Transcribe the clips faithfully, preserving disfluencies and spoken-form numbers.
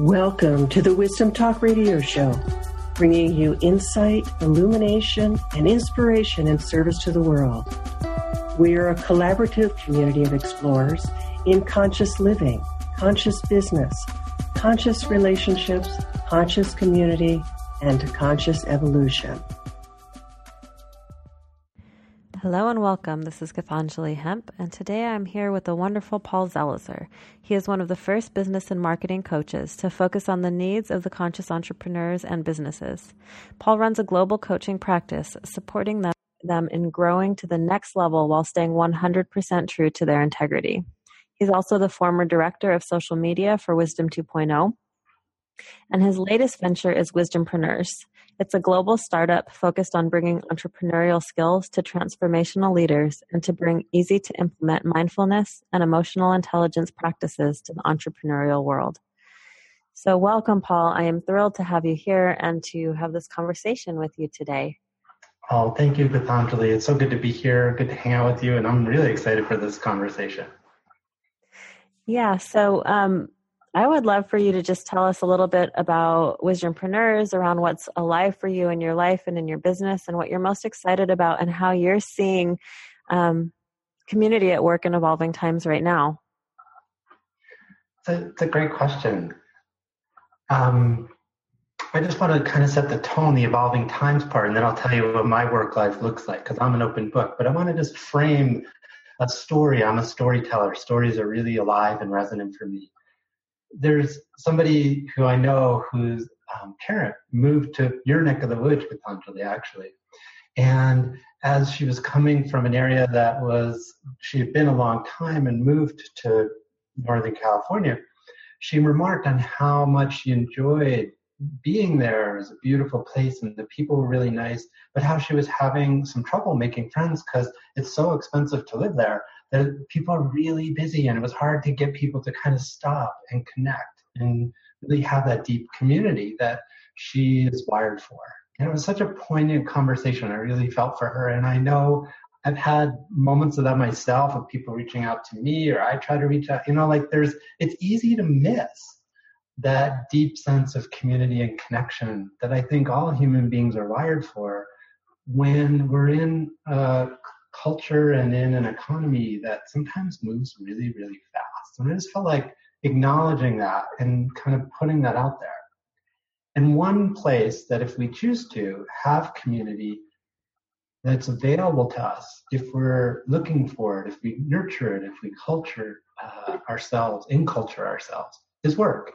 Welcome to the Wisdom Talk Radio Show, bringing you insight, illumination, and inspiration in service to the world. We are a collaborative community of explorers in conscious living, conscious business, conscious relationships, conscious community, and conscious evolution. Hello and welcome. This is Kathanjali Hemp, and today I'm here with the wonderful Paul Zelizer. He is one of the first business and marketing coaches to focus on the needs of the conscious entrepreneurs and businesses. Paul runs a global coaching practice, supporting them, them in growing to the next level while staying one hundred percent true to their integrity. He's also the former director of social media for Wisdom two point oh, and his latest venture is Wisdompreneurs. It's a global startup focused on bringing entrepreneurial skills to transformational leaders and to bring easy-to-implement mindfulness and emotional intelligence practices to the entrepreneurial world. So welcome, Paul. I am thrilled to have you here and to have this conversation with you today. Oh, thank you, Kathanjali. It's so good to be here, good to hang out with you, and I'm really excited for this conversation. Yeah, so... Um, I would love for you to just tell us a little bit about Wisdompreneurs, around what's alive for you in your life and in your business, and what you're most excited about, and how you're seeing um, community at work in evolving times right now. It's a, it's a great question. Um, I just want to kind of set the tone, the evolving times part, and then I'll tell you what my work life looks like, because I'm an open book. But I want to just frame a story. I'm a storyteller. Stories are really alive and resonant for me. There's somebody who I know whose um, parent moved to your neck of the woods, Patanjali, actually. And as she was coming from an area that was, she had been a long time and moved to Northern California, she remarked on how much she enjoyed being there. It was a beautiful place and the people were really nice, but how she was having some trouble making friends because it's so expensive to live there. That people are really busy, and it was hard to get people to kind of stop and connect and really have that deep community that she is wired for. And it was such a poignant conversation. I really felt for her. And I know I've had moments of that myself, of people reaching out to me, or I try to reach out, you know, like there's, it's easy to miss that deep sense of community and connection that I think all human beings are wired for when we're in a culture and in an economy that sometimes moves really, really fast. And I just felt like acknowledging that and kind of putting that out there. And one place that if we choose to have community that's available to us, if we're looking for it, if we nurture it, if we culture uh, ourselves, in-culture ourselves, is work.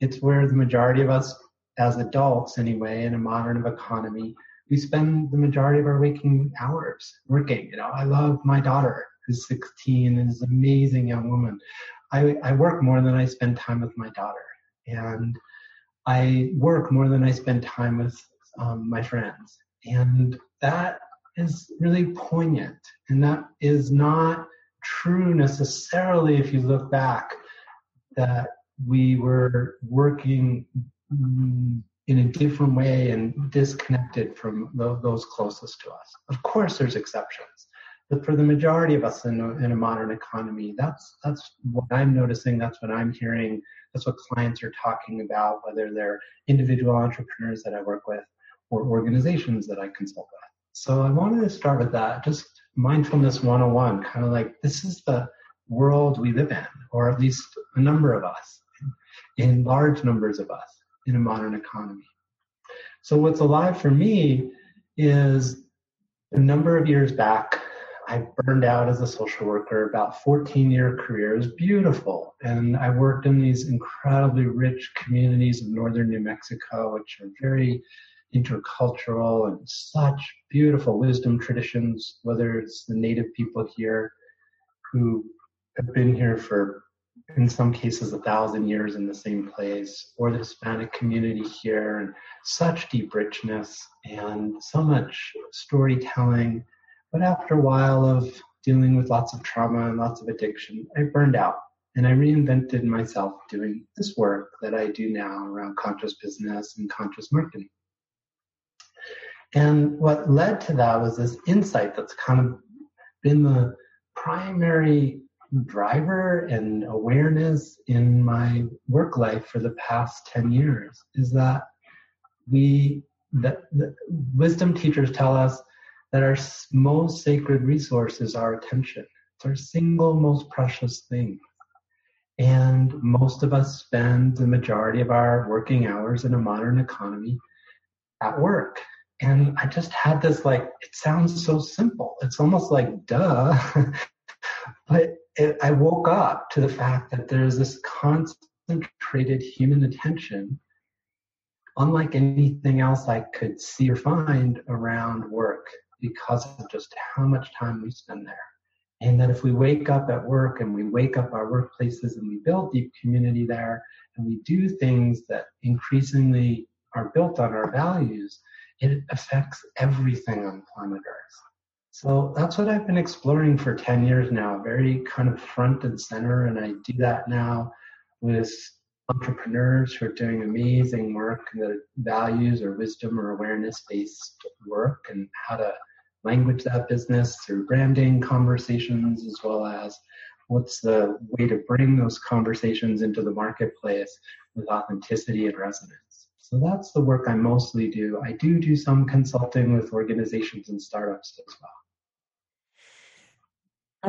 It's where the majority of us as adults anyway, in a modern economy, we spend the majority of our waking hours working. You know, I love my daughter, who's sixteen and is an amazing young woman. I, I work more than I spend time with my daughter. And I work more than I spend time with um, my friends. And that is really poignant. And that is not true necessarily if you look back that we were working mm, in a different way and disconnected from those closest to us. Of course, there's exceptions, but for the majority of us in a, in a modern economy, that's that's what I'm noticing, that's what I'm hearing, that's what clients are talking about, whether they're individual entrepreneurs that I work with or organizations that I consult with. So I wanted to start with that, just mindfulness one oh one, kind of like this is the world we live in, or at least a number of us, in large numbers of us, in a modern economy. So what's alive for me is a number of years back, I burned out as a social worker, about fourteen year career. It was beautiful. And I worked in these incredibly rich communities of Northern New Mexico, which are very intercultural and such beautiful wisdom traditions, whether it's the native people here who have been here for in some cases, a thousand years in the same place, or the Hispanic community here, and such deep richness and so much storytelling. But after a while of dealing with lots of trauma and lots of addiction, I burned out and I reinvented myself doing this work that I do now around conscious business and conscious marketing. And what led to that was this insight that's kind of been the primary driver and awareness in my work life for the past ten years is that we, that the wisdom teachers tell us that our most sacred resource is our attention. It's our single most precious thing. And most of us spend the majority of our working hours in a modern economy at work. And I just had this, like, it sounds so simple. It's almost like, duh. But it, I woke up to the fact that there's this concentrated human attention, unlike anything else I could see or find around work, because of just how much time we spend there. And that if we wake up at work and we wake up our workplaces and we build deep community there and we do things that increasingly are built on our values, it affects everything on planet Earth. So that's what I've been exploring for ten years now, very kind of front and center. And I do that now with entrepreneurs who are doing amazing work that values or wisdom or awareness-based work, and how to language that business through branding conversations, as well as what's the way to bring those conversations into the marketplace with authenticity and resonance. So that's the work I mostly do. I do do some consulting with organizations and startups as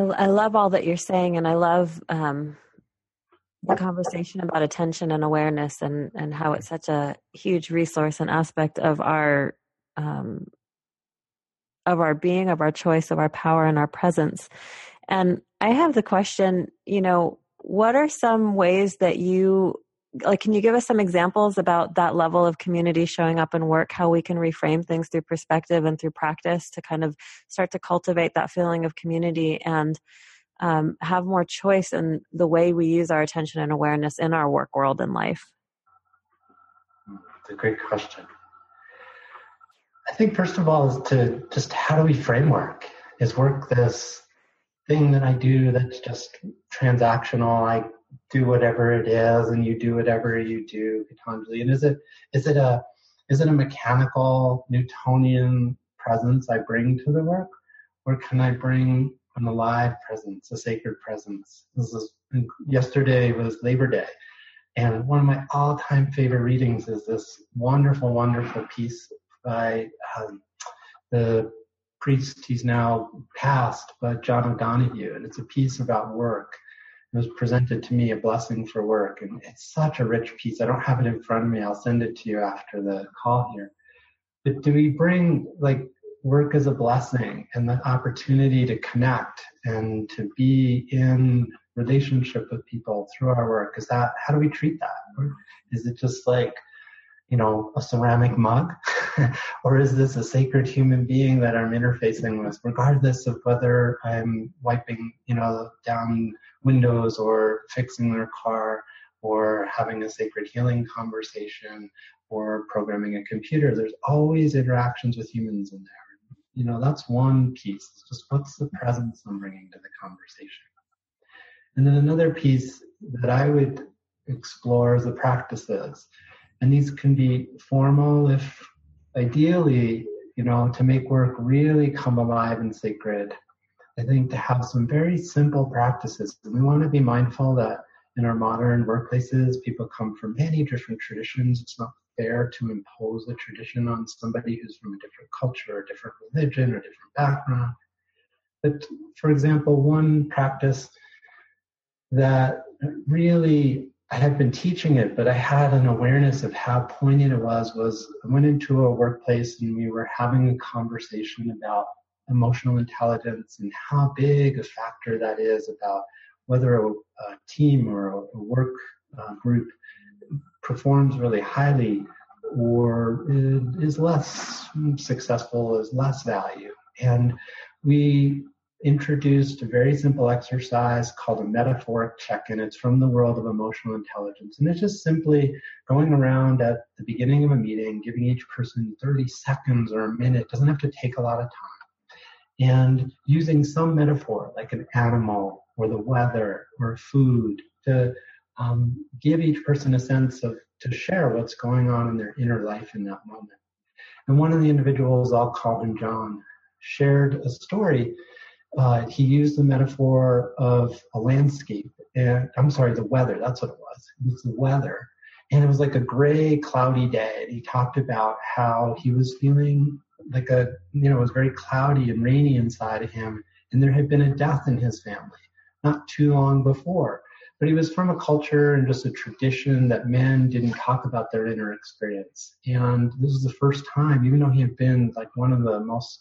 well. I, I love all that you're saying, and I love um, the conversation about attention and awareness, and, and how it's such a huge resource and aspect of our um of our being, of our choice, of our power, and our presence. And I have the question, you know, what are some ways that you, like, can you give us some examples about that level of community showing up in work, how we can reframe things through perspective and through practice to kind of start to cultivate that feeling of community and um, have more choice in the way we use our attention and awareness in our work world and life? It's a great question. I think first of all is to just, how do we frame work? Is work this thing that I do that's just transactional? I do whatever it is, and you do whatever you do, Kathanjali. And is it is it a is it a mechanical Newtonian presence I bring to the work, or can I bring an alive presence, a sacred presence? This is, yesterday was Labor Day. And one of my all-time favorite readings is this wonderful, wonderful piece by um, the priest, he's now passed, but John O'Donoghue. And it's a piece about work. It was presented to me, A Blessing for Work. And it's such a rich piece. I don't have it in front of me. I'll send it to you after the call here. But do we bring, like, work as a blessing and the opportunity to connect and to be in relationship with people through our work? Is that, how do we treat that? Or is it just like, you know, a ceramic mug? Or is this a sacred human being that I'm interfacing with, regardless of whether I'm wiping, you know, down windows or fixing their car or having a sacred healing conversation or programming a computer? There's always interactions with humans in there. You know, that's one piece. It's just, what's the presence I'm bringing to the conversation? And then another piece that I would explore is the practices. And these can be formal, if ideally, you know, to make work really come alive and sacred, I think to have some very simple practices. And we want to be mindful that in our modern workplaces, people come from many different traditions. It's not fair to impose a tradition on somebody who's from a different culture or different religion or different background. But for example, one practice that really, I had been teaching it, but I had an awareness of how poignant it was, was I went into a workplace and we were having a conversation about emotional intelligence and how big a factor that is about whether a, a team or a, a work uh, group performs really highly or is less successful, is less value. And we introduced a very simple exercise called a metaphoric check-in. It's from the world of emotional intelligence. And it's just simply going around at the beginning of a meeting, giving each person thirty seconds or a minute, doesn't have to take a lot of time, and using some metaphor like an animal or the weather or food to um, give each person a sense of, to share what's going on in their inner life in that moment. And one of the individuals, I'll call him John, shared a story uh, he used the metaphor of a landscape. And I'm sorry, the weather. That's what it was. It was the weather. And it was like a gray, cloudy day. And he talked about how he was feeling like a, you know, it was very cloudy and rainy inside of him. And there had been a death in his family not too long before. But he was from a culture and just a tradition that men didn't talk about their inner experience. And this was the first time, even though he had been like one of the most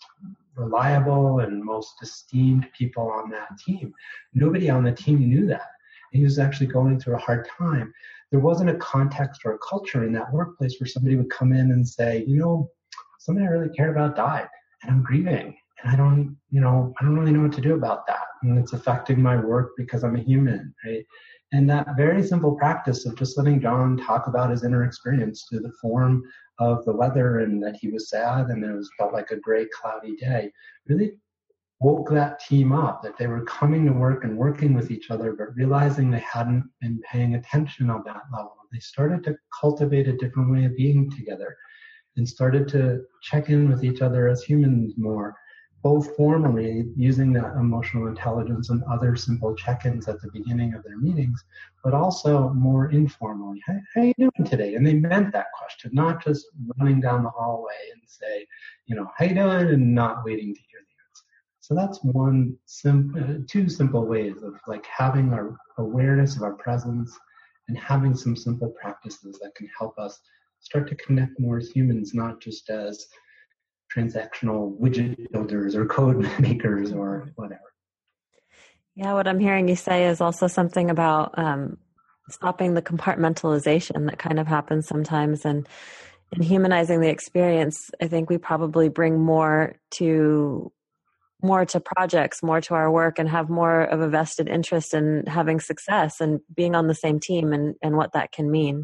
reliable and most esteemed people on that team, nobody on the team knew that. And he was actually going through a hard time. There wasn't a context or a culture in that workplace where somebody would come in and say, you know, somebody I really care about died and I'm grieving. And I don't, you know, I don't really know what to do about that. And it's affecting my work because I'm a human, right? And that very simple practice of just letting John talk about his inner experience through the form of the weather and that he was sad and it was felt like a gray, cloudy day really woke that team up, that they were coming to work and working with each other, but realizing they hadn't been paying attention on that level. They started to cultivate a different way of being together and started to check in with each other as humans more. Both formally using that emotional intelligence and other simple check-ins at the beginning of their meetings, but also more informally. Hey, how are you doing today? And they meant that question, not just running down the hallway and say, you know, how you doing? And not waiting to hear the answer. So that's one simple, two simple ways of like having our awareness of our presence and having some simple practices that can help us start to connect more as humans, not just as transactional widget builders or code makers or whatever. Yeah, what I'm hearing you say is also something about um, stopping the compartmentalization that kind of happens sometimes and, and humanizing the experience. I think we probably bring more to more to projects, more to our work and have more of a vested interest in having success and being on the same team and, and what that can mean.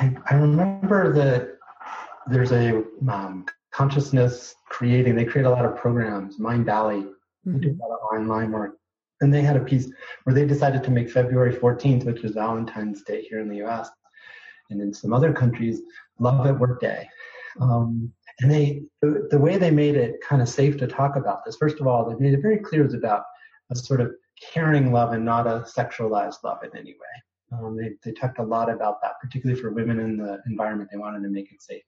I, I remember that there's a um, consciousness creating, they create a lot of programs, Mind Valley, mm-hmm. do a lot of online work. And they had a piece where they decided to make February fourteenth, which is Valentine's Day here in the U S and in some other countries, Love at Work Day. Um, and they, the, the way they made it kind of safe to talk about this, first of all, they made it very clear it was about a sort of caring love and not a sexualized love in any way. Um, they, they talked a lot about that, particularly for women in the environment. They wanted to make it safe.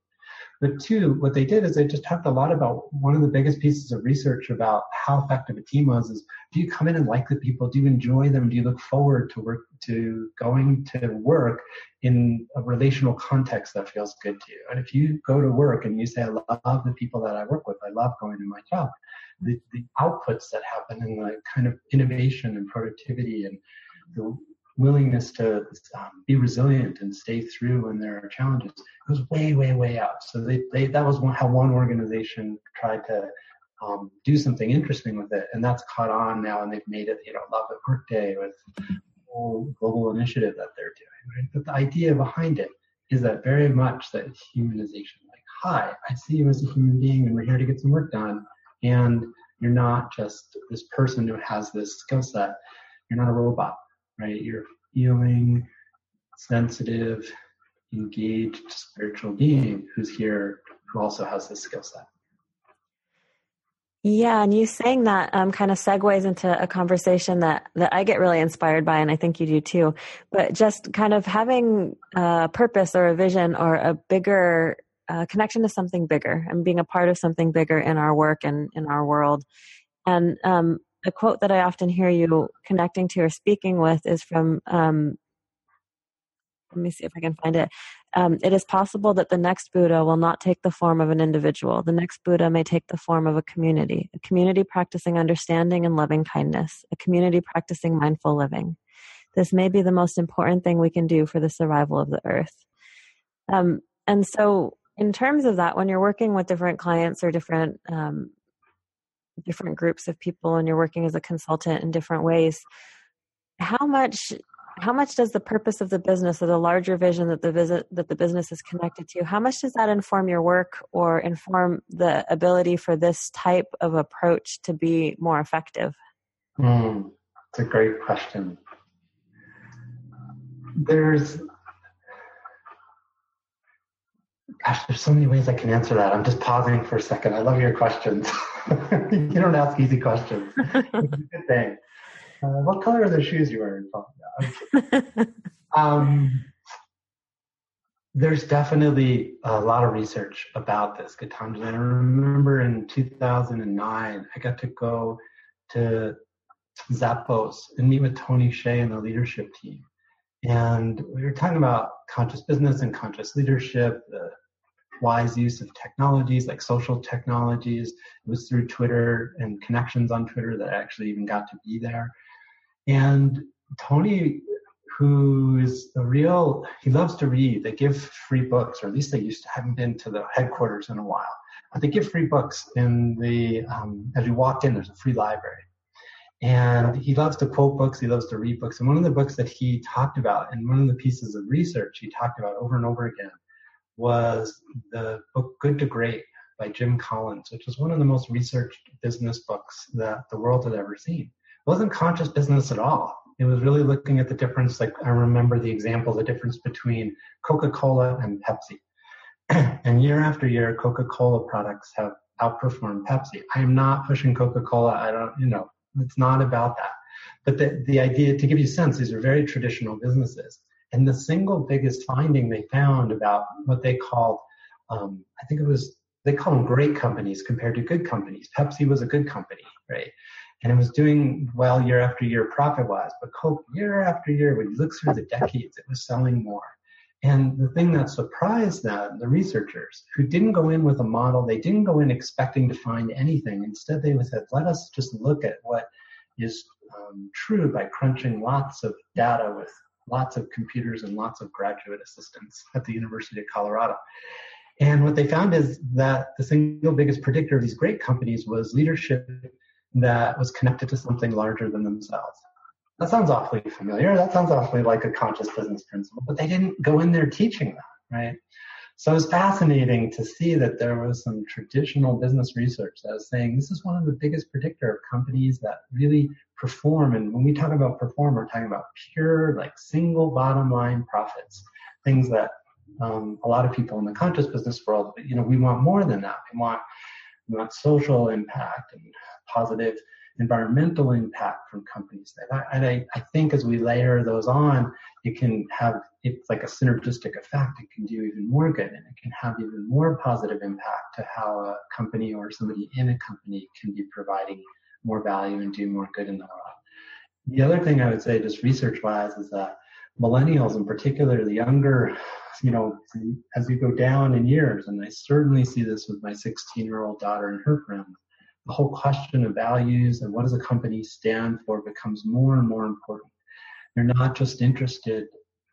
But two, what they did is they just talked a lot about one of the biggest pieces of research about how effective a team was is, do you come in and like the people? Do you enjoy them? Do you look forward to work, to going to work in a relational context that feels good to you? And if you go to work and you say, I love the people that I work with, I love going to my job, the, the outputs that happen and the kind of innovation and productivity and the willingness to um, be resilient and stay through when there are challenges, it was way, way, way up. So they, they, that was one, how one organization tried to um, do something interesting with it, and that's caught on now, and they've made it, you know, Love at Work Day with the whole global initiative that they're doing. Right? But the idea behind it is that very much that humanization, like, hi, I see you as a human being, and we're here to get some work done, and you're not just this person who has this skill set. You're not a robot. Right? You're feeling, sensitive, engaged spiritual being who's here, who also has this skill set. Yeah, and you saying that um, kind of segues into a conversation that, that I get really inspired by, and I think you do too, but just kind of having a purpose or a vision or a bigger uh, connection to something bigger and being a part of something bigger in our work and in our world. And um a quote that I often hear you connecting to or speaking with is from, um, let me see if I can find it. Um, it is possible that the next Buddha will not take the form of an individual. The next Buddha may take the form of a community, a community practicing understanding and loving kindness, a community practicing mindful living. This may be the most important thing we can do for the survival of the earth. Um, and so in terms of that, when you're working with different clients or different, um, different groups of people and you're working as a consultant in different ways, how much how much does the purpose of the business or the larger vision that the visit that the business is connected to, how much does that inform your work or inform the ability for this type of approach to be more effective? Mm, that's a great question. There's gosh, there's so many ways I can answer that. I'm just pausing for a second. I love your questions. You don't ask easy questions. It's a good thing. Uh, what color are the shoes you wearing? No, um, there's definitely a lot of research about this, Kathanjali. I remember in two thousand nine, I got to go to Zappos and meet with Tony Hsieh and the leadership team. And we were talking about conscious business and conscious leadership, the wise use of technologies like social technologies. It was through Twitter and connections on Twitter that I actually even got to be there. And Tony, who is a real, he loves to read. They give free books, or at least they used to. I haven't been to the headquarters in a while. But they give free books in the, um, as you walk in, there's a free library. And he loves to quote books. He loves to read books. And one of the books that he talked about, and one of the pieces of research he talked about over and over again, was the book Good to Great by Jim Collins, which is one of the most researched business books that the world had ever seen. It wasn't conscious business at all. It was really looking at the difference, like I remember the example, the difference between Coca-Cola and Pepsi. And year after year, Coca-Cola products have outperformed Pepsi. I am not pushing Coca-Cola. I don't, you know. It's not about that. But the, the idea, to give you a sense, these are very traditional businesses. And the single biggest finding they found about what they called, um, I think it was, they call them great companies compared to good companies. Pepsi was a good company, right? And it was doing well year after year profit-wise. But Coke, year after year, when you look through the decades, it was selling more. And the thing that surprised them, the researchers, who didn't go in with a model, they didn't go in expecting to find anything. Instead, they said, let us just look at what is um, true by crunching lots of data with lots of computers and lots of graduate assistants at the University of Colorado. And what they found is that the single biggest predictor of these great companies was leadership that was connected to something larger than themselves. That sounds awfully familiar. That sounds awfully like a conscious business principle, but they didn't go in there teaching that, right? So it was fascinating to see that there was some traditional business research that was saying this is one of the biggest predictor of companies that really perform. And when we talk about perform, we're talking about pure, like single bottom line profits, things that um, a lot of people in the conscious business world, you know, we want more than that. We want, we want social impact and positive environmental impact from companies. And I, I think as we layer those on, it can have, it's like a synergistic effect. It can do even more good, and it can have even more positive impact to how a company or somebody in a company can be providing more value and do more good in the world. The other thing I would say, just research-wise, is that millennials in particular, the younger, you know, as we go down in years, and I certainly see this with my sixteen-year-old daughter and her friends, the whole question of values and what does a company stand for becomes more and more important. They're not just interested,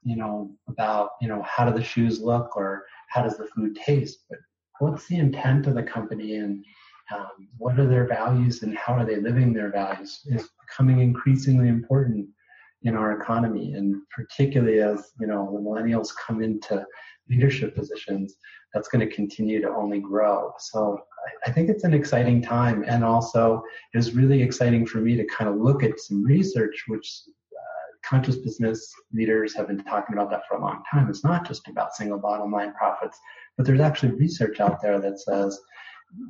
you know, about, you know, how do the shoes look or how does the food taste, but what's the intent of the company and um, what are their values and how are they living their values is becoming increasingly important in our economy. And particularly as, you know, the millennials come into leadership positions, that's going to continue to only grow. So I think it's an exciting time. And also it was really exciting for me to kind of look at some research, which uh, conscious business leaders have been talking about that for a long time. It's not just about single bottom line profits, but there's actually research out there that says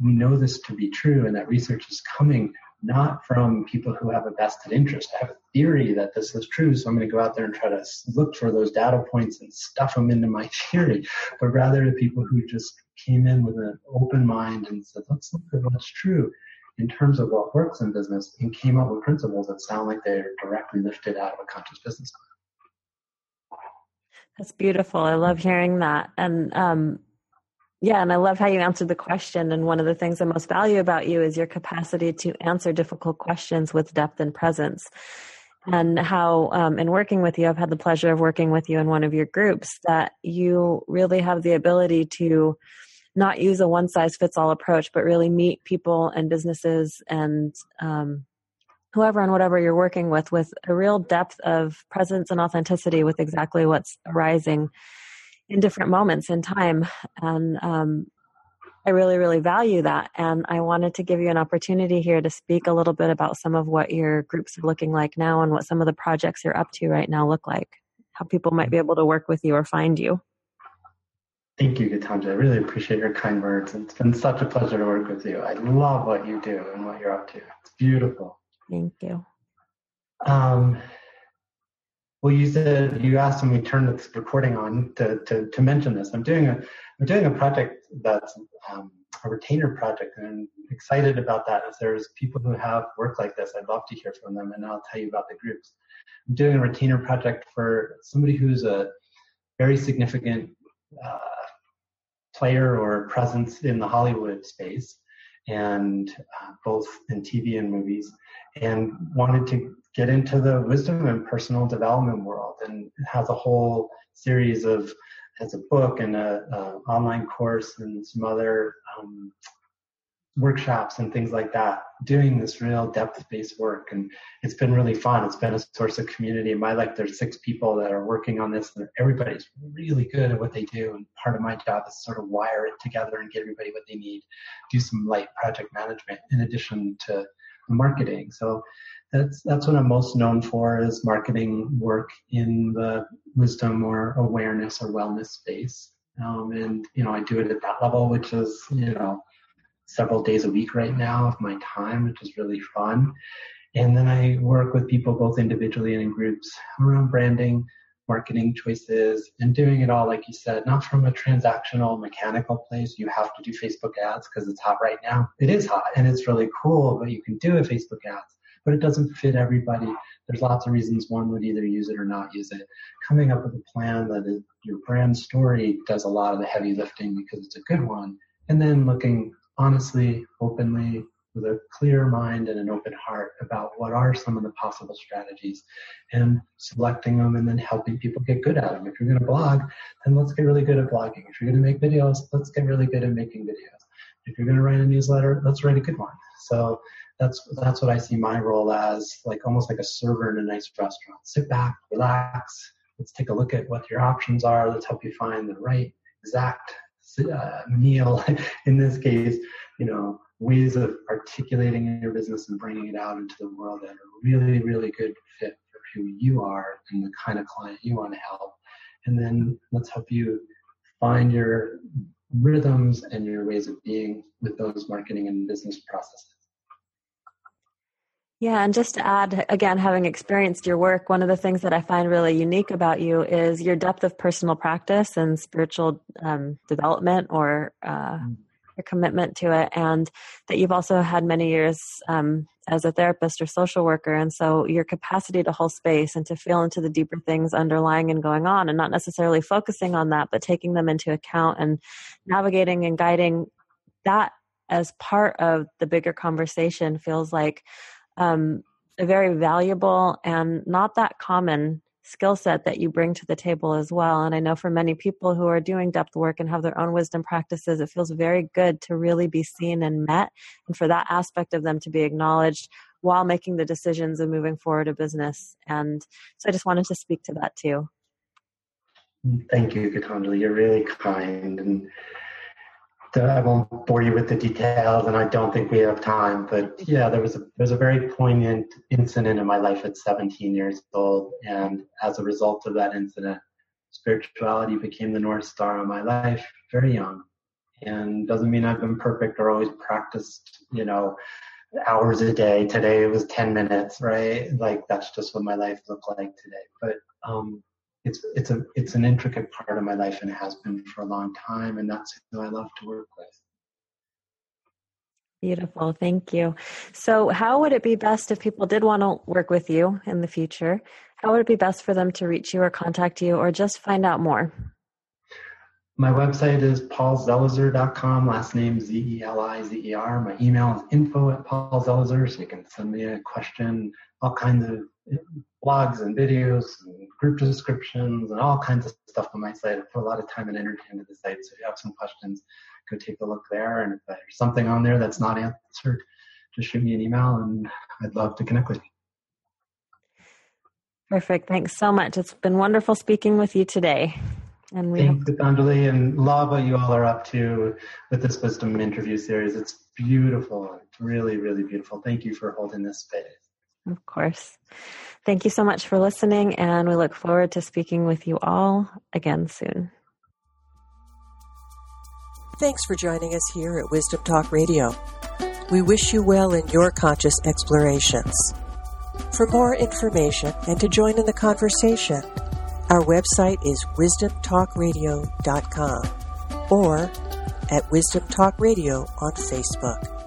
we know this to be true, and that research is coming not from people who have a vested interest. I have a theory that this is true, so I'm going to go out there and try to look for those data points and stuff them into my theory, but rather the people who just came in with an open mind and said, let's look at what's true in terms of what works in business, and came up with principles that sound like they're directly lifted out of a conscious business plan. That's beautiful. I love hearing that. And um, yeah, and I love how you answered the question. And one of the things I most value about you is your capacity to answer difficult questions with depth and presence. And how, um, in working with you, I've had the pleasure of working with you in one of your groups, that you really have the ability to not use a one-size-fits-all approach, but really meet people and businesses and um, whoever and whatever you're working with, with a real depth of presence and authenticity with exactly what's arising in different moments in time. And um, I really, really value that. And I wanted to give you an opportunity here to speak a little bit about some of what your groups are looking like now and what some of the projects you're up to right now look like, how people might be able to work with you or find you. Thank you, Kathanjali. I really appreciate your kind words. It's been such a pleasure to work with you. I love what you do and what you're up to. It's beautiful. Thank you. Um, well, you said you asked when we turned this recording on to, to, to mention this. I'm doing a I'm doing a project that's um, a retainer project, and I'm excited about that. If there's people who have work like this, I'd love to hear from them, and I'll tell you about the groups. I'm doing a retainer project for somebody who's a very significant uh, player or presence in the Hollywood space, and uh, both in T V and movies, and wanted to get into the wisdom and personal development world, and has a whole series of, has a book and a, a online course and some other um, workshops and things like that, doing this real depth-based work. And it's been really fun. It's been a source of community. In my life, there's six people that are working on this, and everybody's really good at what they do. And part of my job is sort of wire it together and get everybody what they need, do some light project management in addition to marketing. So that's that's what I'm most known for, is marketing work in the wisdom or awareness or wellness space. Um, and, you know, I do it at that level, which is, you know, several days a week right now of my time, which is really fun. And then I work with people both individually and in groups around branding, marketing choices, and doing it all, like you said, not from a transactional, mechanical place. You have to do Facebook ads because it's hot right now. It is hot, and it's really cool, but you can do a Facebook ads, but it doesn't fit everybody. There's lots of reasons one would either use it or not use it. Coming up with a plan that is, your brand story does a lot of the heavy lifting because it's a good one, and then looking honestly, openly, with a clear mind and an open heart about what are some of the possible strategies, and selecting them and then helping people get good at them. If you're going to blog, then let's get really good at blogging. If you're going to make videos, let's get really good at making videos. If you're going to write a newsletter, let's write a good one. So that's that's what I see my role as, like almost like a server in a nice restaurant. Sit back, relax. Let's take a look at what your options are. Let's help you find the right exact uh, meal. In this case, you know, ways of articulating your business and bringing it out into the world that are really, really good fit for who you are and the kind of client you want to help. And then let's help you find your rhythms and your ways of being with those marketing and business processes. Yeah, and just to add, again, having experienced your work, one of the things that I find really unique about you is your depth of personal practice and spiritual um, development or uh, mm-hmm. your commitment to it, and that you've also had many years um, as a therapist or social worker. And so your capacity to hold space and to feel into the deeper things underlying and going on, and not necessarily focusing on that, but taking them into account and navigating and guiding that as part of the bigger conversation feels like um, a very valuable and not that common skill set that you bring to the table as well. And I know for many people who are doing depth work and have their own wisdom practices, it feels very good to really be seen and met, and for that aspect of them to be acknowledged while making the decisions and moving forward a business. And so I just wanted to speak to that too. Thank you, Kathanjali. You're really kind, and I won't bore you with the details, and I don't think we have time, but yeah, there was a, there was a very poignant incident in my life at seventeen years old. And as a result of that incident, spirituality became the North Star of my life very young. And doesn't mean I've been perfect or always practiced, you know, hours a day. Today it was ten minutes, right? Like that's just what my life looked like today. But, um, It's it's a it's an intricate part of my life, and it has been for a long time, and that's who I love to work with. Beautiful, thank you. So how would it be best if people did want to work with you in the future? How would it be best for them to reach you or contact you or just find out more? My website is paul zelizer dot com, last name Z E L I Z E R. My email is info at paul zelizer, so you can send me a question, all kinds of blogs and videos and group descriptions and all kinds of stuff on my site. I put a lot of time and energy into the site, so if you have some questions, go take a look there. And if there's something on there that's not answered, just shoot me an email, and I'd love to connect with you. Perfect. Thanks so much. It's been wonderful speaking with you today. And we Thanks, Kathanjali, have- and love what you all are up to with this Wisdom interview series. It's beautiful. It's really, really beautiful. Thank you for holding this space. Of course. Thank you so much for listening, and we look forward to speaking with you all again soon. Thanks for joining us here at Wisdom Talk Radio. We wish you well in your conscious explorations. For more information and to join in the conversation, our website is wisdom talk radio dot com or at Wisdom Talk Radio on Facebook.